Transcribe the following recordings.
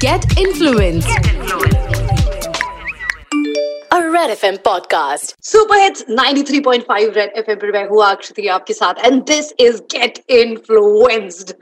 Get influence. Get influence. A Red FM podcast. Super hits 93.5 Red FM पर मैं हूँ आकृति आपके साथ and this is Get Influenced.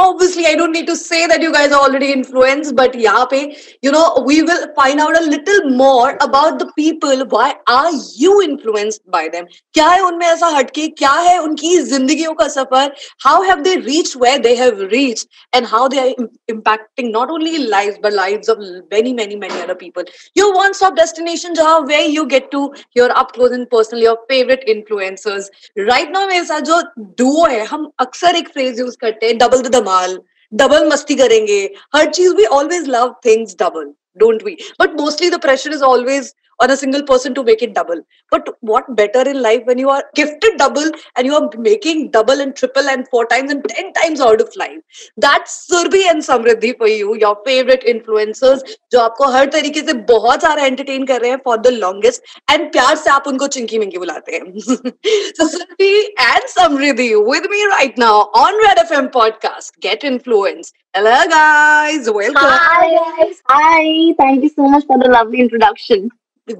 Obviously, I don't need to say that you guys are already influenced, but यहाँ पे, you know, we will find out a little more about the people. Why are you influenced by them? क्या है उनमें ऐसा हटके? क्या है उनकी जिंदगियों का सफर? How have they reached where they have reached? And how they are impacting not only lives, but lives of many, many, many other people. Your one-stop destination जहाँ where you get to hear up close and personally your favorite influencers. Right now मेरे साथ जो duo है, हम अक्सर एक phrase use करते हैं, double the माल डबल मस्ती करेंगे हर चीज we always love things double don't we but mostly the pressure is always on a single person to make it double. But what better in life when you are gifted double and you are making double and triple and 4 times and 10 times out of life. That's Surbhi and Samridhi for you, your favorite influencers जो आपको हर तरीके से बहुत सारा entertain कर रहे हैं for the longest and प्यार से आप उनको चिंकी मिंकी बुलाते हैं. So Surbhi and Samridhi with me right now on Red FM podcast. Get Influenced. Hello guys. Welcome. Hi guys. Hi. Thank you so much for the lovely introduction.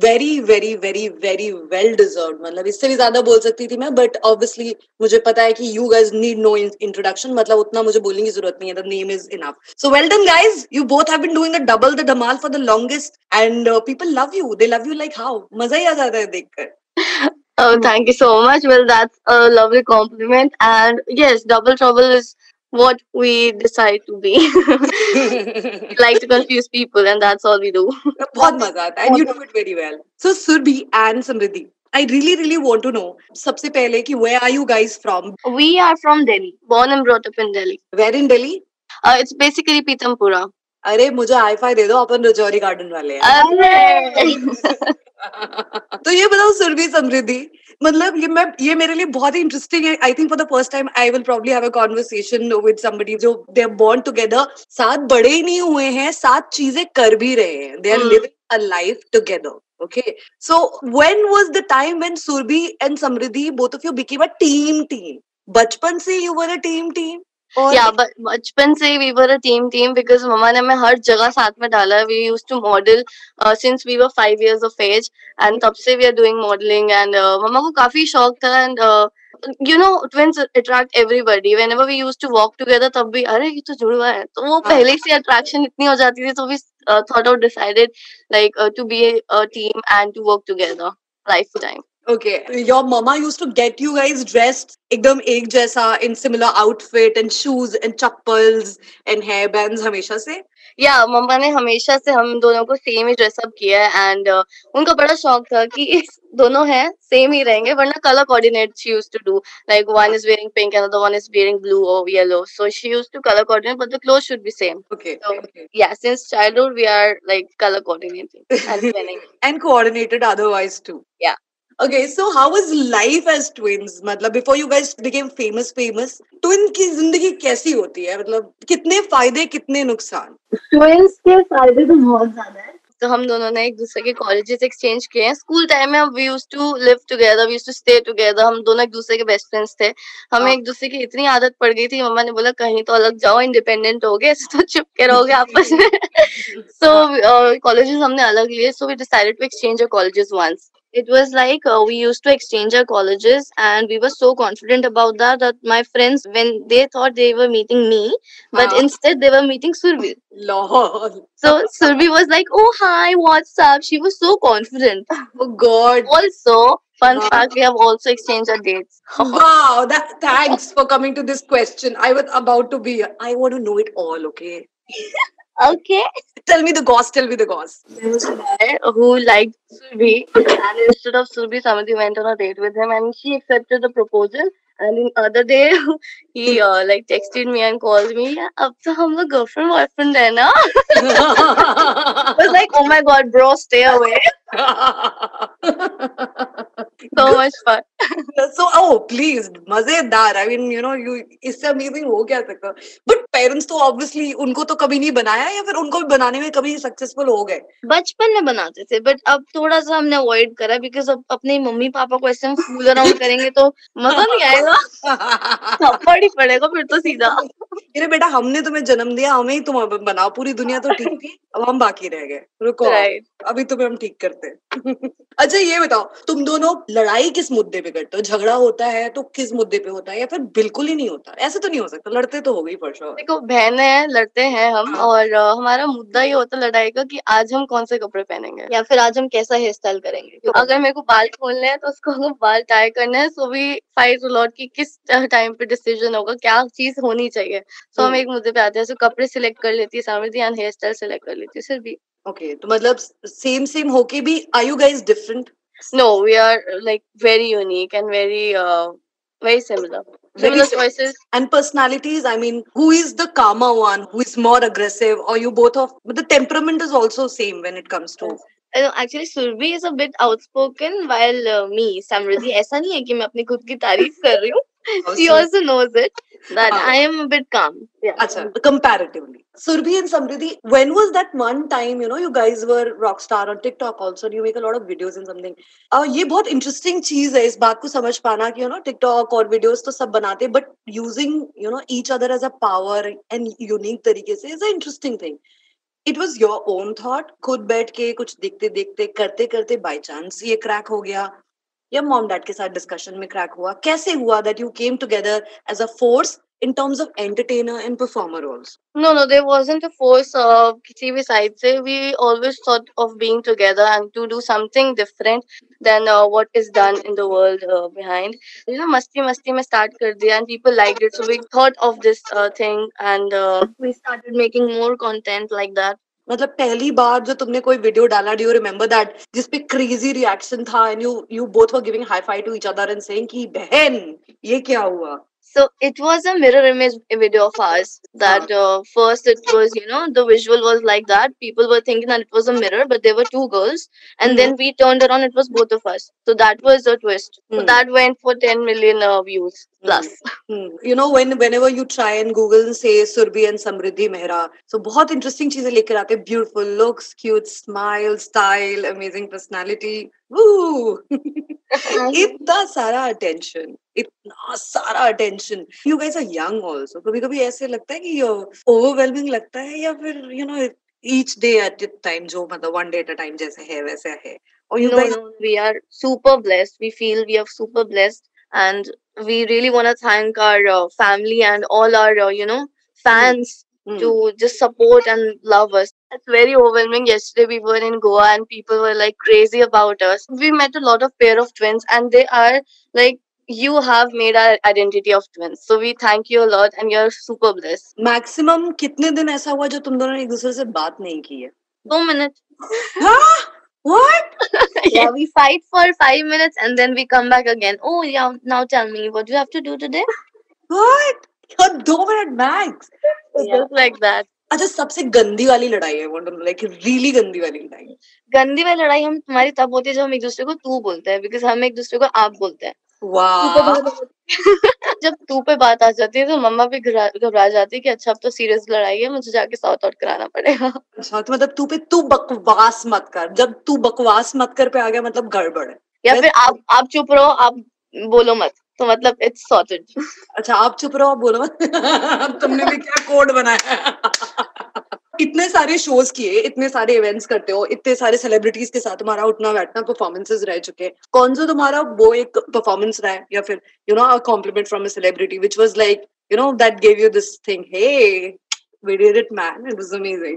Very very very very well deserved मतलब इससे भी ज्यादा बोल सकती थी मैं but obviously मुझे पता है कि you guys need no introduction मतलब उतना मुझे बोलने की जरूरत नहीं है the name is enough so well done guys you both have been doing the double the Dhamaal for the longest and people love you they love you like how मजा ही आ जाता है देखकर thank you so much well that's a lovely compliment and yes double trouble is what we decide to be. We like to confuse people and that's all we do. बहुत मजा आता है and you do it very well. So Surbhi and Samridhi, I really want to know, सबसे पहले कि where are you guys from? We are from Delhi. Born and brought up in Delhi. Where in Delhi? It's basically Pitampura. अरे मुझे hi-fi दे दो अपन Rajouri garden वाले हैं तो ये बताओ सुरभि समृद्धि मतलब ये मेरे लिए बहुत ही इंटरेस्टिंग है I think for the first time I will probably have a conversation with somebody जो दे आर बॉर्न टुगेदर साथ बड़े ही नहीं हुए हैं साथ चीजें कर भी रहे हैं they are living a life together okay so when was the time when Surabhi and Samriddhi both of you became a team बचपन से you were a team Yeah, but बचपन से we were a team because mama ने हमें हर जगह साथ में डाला. We used to model since we were 5 years of age, and तब से we are doing modeling. And mama को काफी शौक था and you know twins attract everybody. Whenever we used to walk together, तब भी अरे ये तो जुड़वा है. तो वो पहले से attraction इतनी हो जाती थी. So we thought out decided like to be a team and to work together lifetime. Okay, your mama used to get you guys dressed एकदम एक जैसा in similar outfit and shoes and chappals and hairbands हमेशा से? Yeah, mama ने हमेशा से हम दोनों को same ही dress up किया and उनका बड़ा शौक था कि दोनों हैं same ही रहेंगे वरना color coordinate she used to do like one is wearing pink another one is wearing blue or yellow so she used to color coordinate but the clothes should be same. Okay. So okay. Yeah, since childhood we are like color coordinating and planning and coordinated otherwise too. Yeah. Okay, so how was life as twins? मतलब before you guys became famous, twin की जिंदगी कैसी होती है? मतलब कितने फायदे कितने नुकसान? Twins के फायदे तो बहुत ज़्यादा हैं. तो हम दोनों ने एक दूसरे के colleges exchange किए हैं. School time में we used to live together, we used to stay together. हम दोनों एक दूसरे के best friends थे. हमें एक दूसरे की इतनी आदत पड़ गई थी. मम्मा ने बोला कहीं तो अलग जाओ, independent हो गए, ऐसे तो चिपके रहोगे आपस में. So colleges हमने अलग लिए. So we decided to exchange our colleges once. It was like we used to exchange our colleges and we were so confident about that my friends, when they thought they were meeting me, but instead they were meeting Surbhi. Lol. So Surbhi was like, oh, hi, what's up? She was so confident. Oh, God. Also, fun fact, we have also exchanged our dates. Wow. Thanks for coming to this question. I was about to be here. I want to know it all, okay? Okay. Tell me the goss. There was a guy who liked Surbhi and instead of Surbhi, Samridhi went on a date with him and she accepted the proposal. And in other day, he like texted me and called me. Yeah, ab to hum log girlfriend boyfriend hai na. I was like, oh my God, bro, stay away. So much fun. So, oh, please, मजेदार. I mean, you know, इससे amazing हो क्या सकता. But parents तो obviously उनको तो कभी नहीं बनाया या फिर उनको बनाने में कभी successful हो गए. बचपन में बनाते थे, but अब थोड़ा सा हमने avoid करा because अब अपने मम्मी पापा को ऐसे हम fool around करेंगे तो मजा नहीं आएगा. थप्पड़ ही पड़ेगा फिर तो सीधा. मेरे बेटा हमने तुम्हें जन्म दिया, हमें ही तुम बनाओ, पूरी दुनिया तो ठीक थी, अब हम बाकी रह गए, रुको अभी तुम्हें हम ठीक करते हैं। अच्छा ये बताओ तुम दोनों लड़ाई किस मुद्दे पे करते हो? झगड़ा होता है तो किस मुद्दे पे होता है, या फिर बिल्कुल ही नहीं होता? ऐसे तो नहीं हो सकता, लड़ते तो हो गई परसों। देखो बहने हैं, लड़ते हैं हम, और हमारा मुद्दा ये होता है लड़ाई का कि आज हम कौन से कपड़े पहनेंगे या फिर आज हम कैसा हेयर स्टाइल करेंगे। तो अगर मेरे को बाल खोलने हैं तो उसको बाल टाई करना है, सो भी फाइट अ लॉट कि किस टाइम पे डिसीजन होगा, क्या चीज होनी चाहिए। सो हम एक मुद्दे पे आते हैं, सो कपड़े सिलेक्ट कर लेती है Samriddhi and hair style select कर लेती है सुरभि। ओके, तो मतलब सेम सेम होके भी are you guys different? No, we are like very unique and very similar. Similar choices and personalities. I mean, who is the calmer one? Who is more aggressive? Or you both of? But the temperament is also same when it comes to. Actually, Surbhi is a bit outspoken, while me, Samridhi, ऐसा नहीं है कि मैं अपनी खुद की तारीफ कर रही हूँ. She also knows it that I am a bit calm. Yeah. Achha, comparatively. Surbhi and Samridhi, when was that one time, you know, you guys were rock star on TikTok also and you make a lot of videos and something. ये बहुत interesting चीज है इस बात को समझ पाना कि you know TikTok और videos तो सब बनाते हैं but using you know each other as a power and unique तरीके से is an interesting thing. It was your own thought. खुद बैठ के कुछ देखते देखते करते करते by chance ये crack हो गया, या मॉम डैड के साथ डिस्कशन में क्रैक हुआ, कैसे हुआ that you came together as a force in terms of entertainer and performer also? No, there wasn't a force किसी भी साइड से। We always thought of being together and to do something different then what is done in the world behind. You know मस्ती मस्ती में start कर दिया and people liked it, so we thought of this thing and we started making more content like that. मतलब पहली बार जो तुमने कोई वीडियो डाला, डू यू रिमेंबर दैट, जिसपे क्रेजी रिएक्शन था and you both were giving high five to each other and saying कि बहन ये क्या हुआ? So it was a mirror image video of ours that first it was, you know, the visual was like that. People were thinking that it was a mirror, but there were two girls. And then we turned around, it was both of us. So that was a twist. So that went for 10 million views plus. You know, whenever you try and Google and say Surbhi and Samridhi Mehra, so बहुत interesting चीजें लेकर आते हैं. Beautiful looks, cute smile, style, amazing personality. Woo! इतना सारा attention, इतना सारा attention. You guys are young also. कभी कभी ऐसे लगता है कि ओवरवेलमिंग लगता है, या फिर you know each day at a time, जो मतलब one day at a time जैसे है वैसा है. और you guys, we are super blessed. We feel we are super blessed and we really want to thank our family and all our you know fans to just support and love us. It's very overwhelming. Yesterday we were in Goa and people were like crazy about us. We met a lot of pair of twins and they are like, you have made our identity of twins. So we thank you a lot and you're super blessed. Maximum कितने दिन ऐसा हुआ जो तुम दोनों ने एक दूसरे से बात नहीं की है? 2 minutes. What? Yeah, we fight for 5 minutes and then we come back again. Oh yeah, now tell me what you have to do today. What? 2 minutes max. Just like that. अच्छा, सबसे गंदी वाली लड़ाई है, like really गंदी वाली लड़ाई. गंदी वाली लड़ाई हम हमारी तब होती है जब हम एक दूसरे को तू बोलते हैं, because हम एक दूसरे को आप बोलते हैं. जब तू पे बात आ जाती है तो मम्मा भी घबरा जाती है कि अच्छा अब तो सीरियस लड़ाई है, मुझे जाके सॉर्ट आउट कराना पड़ेगा. अच्छा, तो मतलब तू पे तू बकवास मत कर, जब तू बकवास मत कर पे आ गया मतलब गड़बड़ है. या फिर आप चुप रहो, आप बोलो मत, तो मतलब it's sorted. अच्छा, आप चुप रहो, आप बोलो मत. अब तुमने भी क्या कोड बनाया. इतने सारे शोज किए, इतने सारे इवेंट्स करते हो, इतने सारे सेलिब्रिटीज के साथ तुम्हारा उठना बैठना, परफॉर्मेंसेस रह चुके हैं. कौन सा तुम्हारा वो एक परफॉर्मेंस रहा है, या फिर you know a compliment from a celebrity which was like you know that gave you this thing, hey we did it man, it was amazing?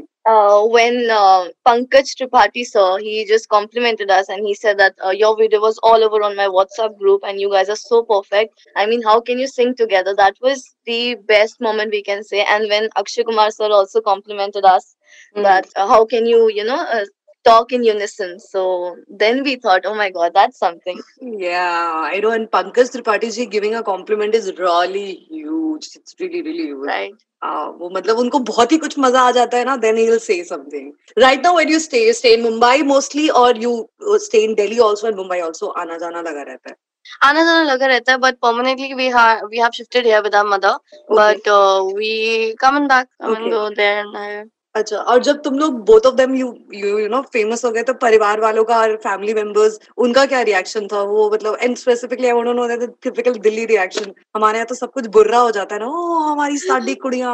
When Pankaj Tripathi sir, he just complimented us and he said that your video was all over on my WhatsApp group and you guys are so perfect. I mean, how can you sing together? That was the best moment we can say. And when Akshay Kumar sir also complimented us that how can you, you know, talk in unison. So then we thought, oh my god, that's something. Yeah, I know. And Pankaj Tripathi ji giving a compliment is really huge. It's really really huge. Right. वो मतलब उनको बहुत ही कुछ मजा आ जाता है ना, then he'll say something. Right now when you stay in Mumbai mostly, or you stay in Delhi also, and Mumbai also आना जाना लगा रहता है. आना जाना लगा रहता है, but permanently we have shifted here with our mother. Okay. But we come and back. Come and go there and there. अच्छा, और जब तुम लोग both of them you know famous हो गए तो परिवार वालों का और फैमिली मेंबर्स उनका क्या रिएक्शन था? वो मतलब and specifically I want to know that typical Delhi reaction. हमारे यहाँ तो सब कुछ बुर्रा हो जाता है ना, ओ हमारी साड़ी कुड़ियाँ,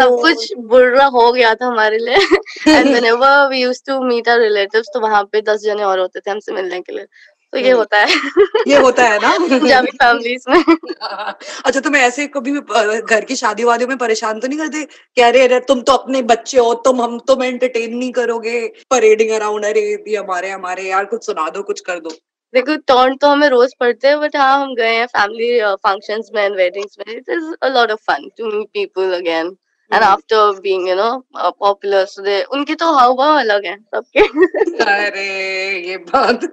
सब कुछ बुरा हो गया था हमारे लिए। And whenever we used to meet our relatives तो वहाँ पे 10 जने और होते थे हमसे मिलने के लिए, तो ये होता है, ये होता है ना पंजाबी फैमिलीज में। अच्छा, तुम्हें ऐसे कभी घर की शादी वादियों में परेशान तो नहीं करते क्या? अरे तुम तो अपने बच्चे हो, तुम हम तुम एंटरटेन नहीं करोगे, परेडिंग अराउंड, अरे हमारे यार कुछ सुना दो, कुछ कर दो। देखो टॉन्ट तो हमें रोज पड़ते हैं, बट हाँ हम गए हैं फैमिली फंक्शंस में एंड वेडिंग्स में। It is a lot of fun to meet people again. And after being, you know, popular, so they, उनके तो हाव भाव अलग है सबके। अरे ये बात।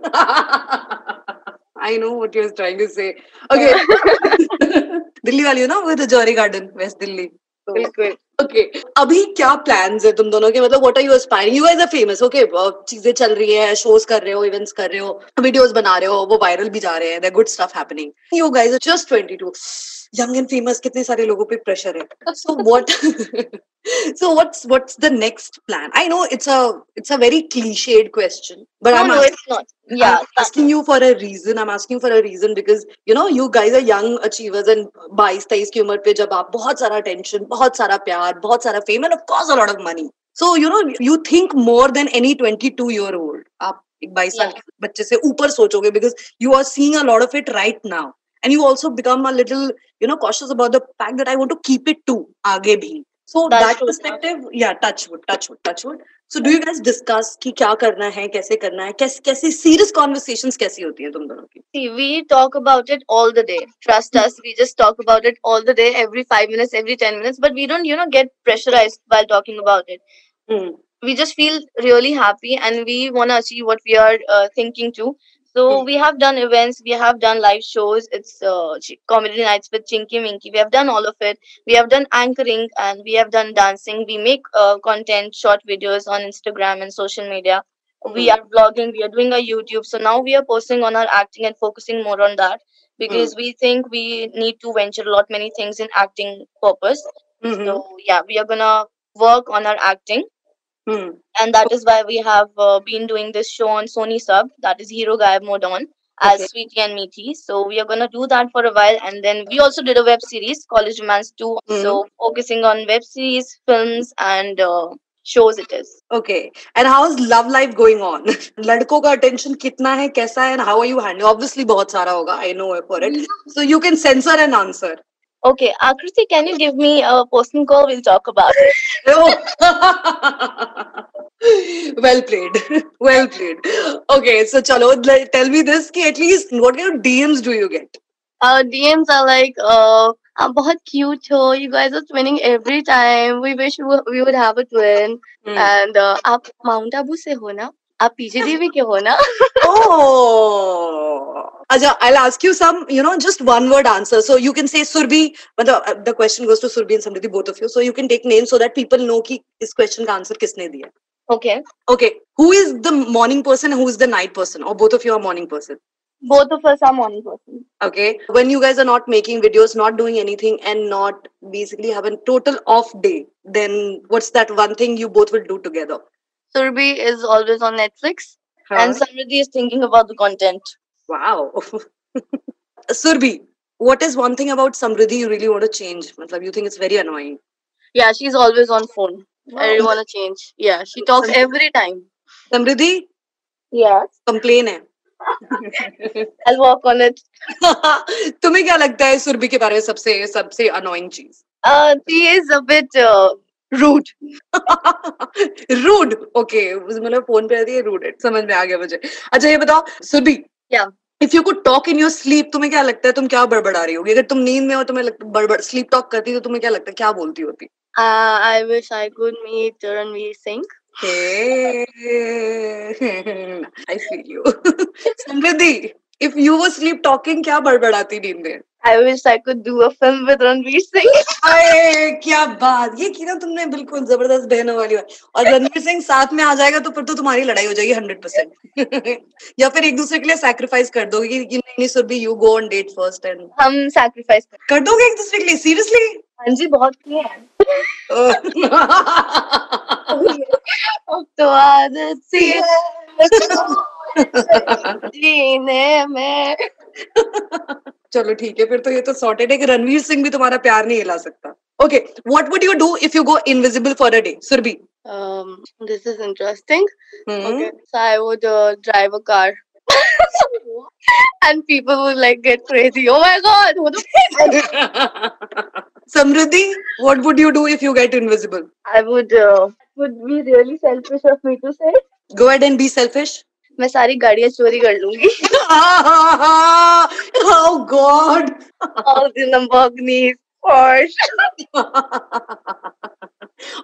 I know what you are trying to say. Okay. Delhi वाली हो ना, वो तो जौहरी गार्डन, वेस्ट दिल्ली। बिल्कुल। Okay. अभी क्या plans है तुम दोनों के? मतलब what are you aspiring? You guys are famous, okay? चीजें चल रही है, shows कर रहे हो, events कर रहे हो, videos बना रहे हो, वो viral भी जा रहे हैं, there good stuff happening. You guys are just 22. Young and famous, कितने सारे लोगों पे प्रेशर है। So what's the next plan? I know it's a very cliched question, but I'm asking you for a reason because you know you guys are young achievers and 22-23 की उम्र पे जब आप बहुत सारा टेंशन, बहुत सारा प्यार, बहुत सारा fame and of course a lot of money, so you know you think more than any 22-year-old. आप एक 22 साल के बच्चे से ऊपर सोचोगे because you are seeing a lot of it right now. And you also become a little, you know, cautious about the fact that I want to keep it too, आगे भी. So that perspective, yeah, touchwood. So do you guys discuss कि क्या करना है, कैसे करना है, कैसे serious conversations कैसी होती हैं तुम दोनों की? See, we talk about it all the day. Trust us, we just talk about it all the day, every 5 minutes, every 10 minutes. But we don't, you know, get pressurized while talking about it. Hmm. We just feel really happy and we want to achieve what we are thinking too. So we have done events, we have done live shows, it's comedy nights with Chinky Minky, we have done all of it, we have done anchoring and we have done dancing, we make content, short videos on Instagram and social media, we are vlogging, we are doing our YouTube, so now we are posting on our acting and focusing more on that because we think we need to venture a lot many things in acting purpose, so yeah, we are gonna work on our acting. Hmm. And that is why we have been doing this show on Sony Sub, that is Hero Gayamodan, as Sweetie and Meethi. So we are going to do that for a while. And then we also did a web series, College Romance 2. So focusing on web series, films and shows it is. Okay. And how is love life going on? लड़कों का attention कितना है, कैसा है, and how are you handling? Obviously बहुत सारा होगा, I know for it. So you can censor and answer. Okay, Akriti, can you give me a personal call? We'll talk about it. Well played. Okay, so chalo, tell me this, ki at least what kind of DMs do you get? DMs are like, aap bahut cute ho, you guys are twinning every time. We wish we would have a twin. And aap Mount Abu se ho na? आप PGDB के हो ना? Oh, अच्छा, I'll ask you some, you know, just one word answer. So you can say Surbhi, मतलब the question goes to Surbhi and Samridhi, both of you. So you can take names so that people know कि इस question का answer किसने दिया. Okay. Who is the morning person? Who is the night person? Or both of you are morning person? Both of us are morning person. Okay. When you guys are not making videos, not doing anything, and not basically have a total off day, then what's that one thing you both will do together? Surbhi is always on Netflix and Samridhi is thinking about the content. Wow. Surbhi, what is one thing about Samridhi you really want to change? Matlab, you think it's very annoying. Yeah, she's always on phone. Wow. I really want to change. Yeah, she talks every time. Samridhi? Yes. Complain hai. I'll work on it. तुम्हें क्या लगता है Surbhi के बारे में सबसे annoying चीज? She is a bit rude. Okay, मतलब फोन पे रहती है, rude है, समझ में आ गया मुझे. अच्छा ये बताओ Surabhi, if you could talk in your sleep, तुम्हें क्या लगता है तुम क्या बड़बड़ा रही होगी? अगर तुम नींद में हो तुम्हें बड़बड़ स्लीप टॉक करती तो तुम्हें क्या लगता है क्या बोलती होती? I wish I could meet Ranveer Singh. I feel you. Samriddhi, if you were sleep talking, क्या बड़बड़ाती नींद में? I wish I could do a film with Ranveer Singh. अरे क्या बात, ये की ना तुमने, बिल्कुल जबरदस्त बहनों वाली बात. और रणवीर सिंह साथ में आ जाएगा तो फिर तो तुम्हारी लड़ाई हो जाएगी 100%. या फिर एक दूसरे के लिए सैक्रिफाइस कर दोगे कि नहीं Surabhi you go on date first and हम सैक्रिफाइस कर दोगे एक दूसरे के लिए? सीरियसली? हाँ जी, बहुत किए हैं. अब तो आदत सी है जीने में। चलो ठीक है, फिर तो ये तो सॉर्टेड है कि रणवीर सिंह भी तुम्हारा प्यार नहीं हिला सकता। Okay, what would you do if you go invisible for a day, Surbhi? This is interesting. Okay, so I would drive a car, and people would like get crazy. Oh my God! Samridhi, what would you do if you get invisible? I would. Would be really selfish of me to say. Go ahead and be selfish. मैं सारी गाड़ियाँ चोरी कर लूंगी। Oh God! All the Lamborghinis.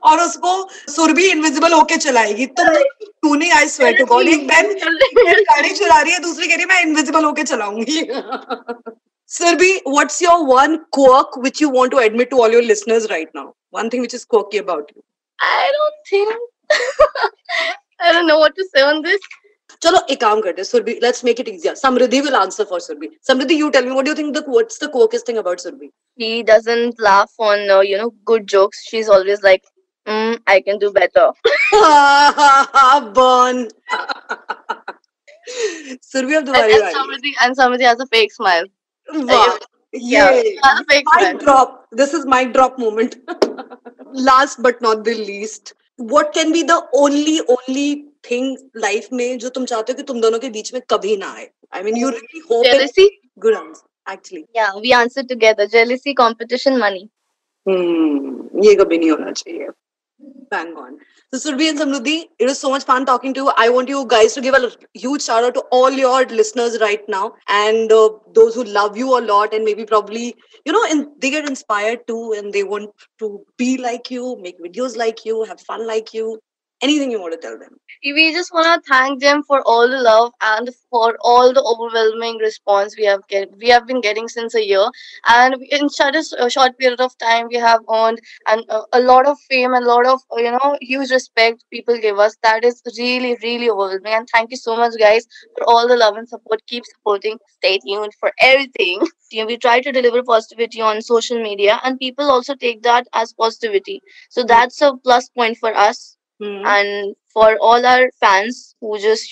और उसको Surabhi invisible होके चलाएगी। तूने आई स्वेट टू गॉड, एक बहन गाड़ी चला रही है, दूसरी कह रही है मैं इनविजिबल होके चलाऊंगी। Surabhi, what's your one quirk which you want to admit to all your listeners right now? One thing which is quirky about you. I don't know what to say on this. चलो एक काम करते हैं Surabhi, let's make it easier. Samriddhi will answer for Surabhi. Samriddhi, you tell me what do you think what's the quirkiest thing about Surabhi? She doesn't laugh on good jokes. She's always like, I can do better. Burn. Surbhi, ab tumhari baari. And Samridhi has a fake smile. Wow. Yeah. Has a fake smile. Mic drop. This is mic drop moment. Last but not the least, what can be the only thing life में जो तुम चाहते हो कि तुम दोनों के बीच में कभी ना आए? I mean, you really hope. Jealousy. Good answer. Actually, yeah, we answered together. Jealousy, competition, money. ये कभी नहीं होना चाहिए. Bang on. So Surbhi and Samruddhi, it was so much fun talking to you. I want you guys to give a huge shout out to all your listeners right now, and those who love you a lot, and maybe probably they get inspired too, and they want to be like you, make videos like you, have fun like you. Anything you want to tell them? We just want to thank them for all the love and for all the overwhelming response we have been getting since a year. And in a short period of time, we have earned a lot of fame and a lot of huge respect people give us. That is really, really overwhelming. And thank you so much, guys, for all the love and support. Keep supporting. Stay tuned for everything. We try to deliver positivity on social media, and people also take that as positivity. So that's a plus point for us. And for all our fans who just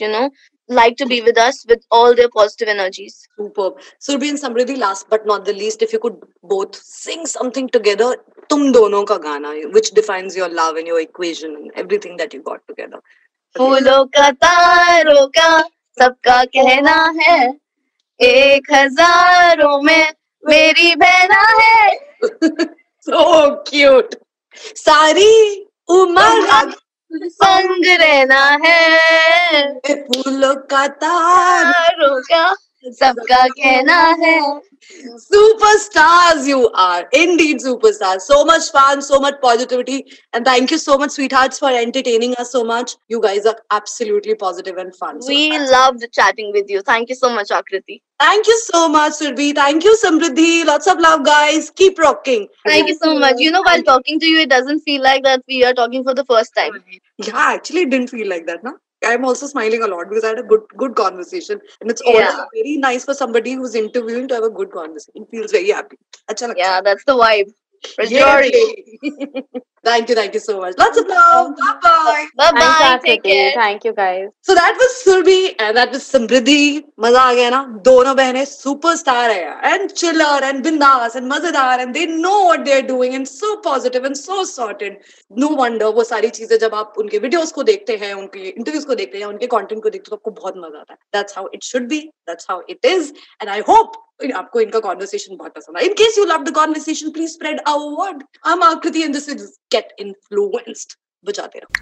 like to be with us with all their positive energies. Superb. Surbhi and Samridhi, last but not the least, if you could both sing something together, tum dono ka gaana which defines your love and your equation and everything that you got together. Phoolon ka taron ka sabka kehna hai, 1000 mein meri behna hai. So cute. Sari Umar संग रहना है, फूलों का तारों का सबका कहना है. Superstars you are, indeed superstars. So much fun, so much positivity, and thank you so much, sweethearts, for entertaining us so much. You guys are absolutely positive and fun. We loved chatting with you. Thank you so much, Akriti. Thank you so much, Surbhi. Thank you, Samridhi. Lots of love, guys. Keep rocking. Thank you so much. While talking to you, it doesn't feel like that we are talking for the first time. Yeah, actually, it didn't feel like that, no? I'm also smiling a lot because I had a good conversation, and it's always very nice for somebody who's interviewing to have a good conversation. It feels very happy. Yeah, that's the vibe. Thank you so much. Lots of love. Bye bye. Take care. Thank you, guys. So that was Surbhi and that was Samridhi. मजा आ गया ना, दोनों बहनें superstar हैं, and chiller and bindas and मजेदार, and they know what they're doing and so positive and so sorted. No wonder वो सारी चीजें जब आप उनके videos को देखते हैं, उनके interviews को देखते हैं, उनके content को देखते हो, तो आपको बहुत मजा आता है. That's how it should be. That's how it is. And I hope आपको इनका कॉन्वर्सेशन बहुत पसंद आया. In case you love the conversation, please spread our word. I am Aakriti and this is get influenced. बजाते रहो.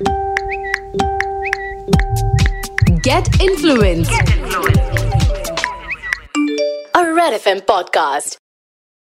Get influenced, a red FM podcast.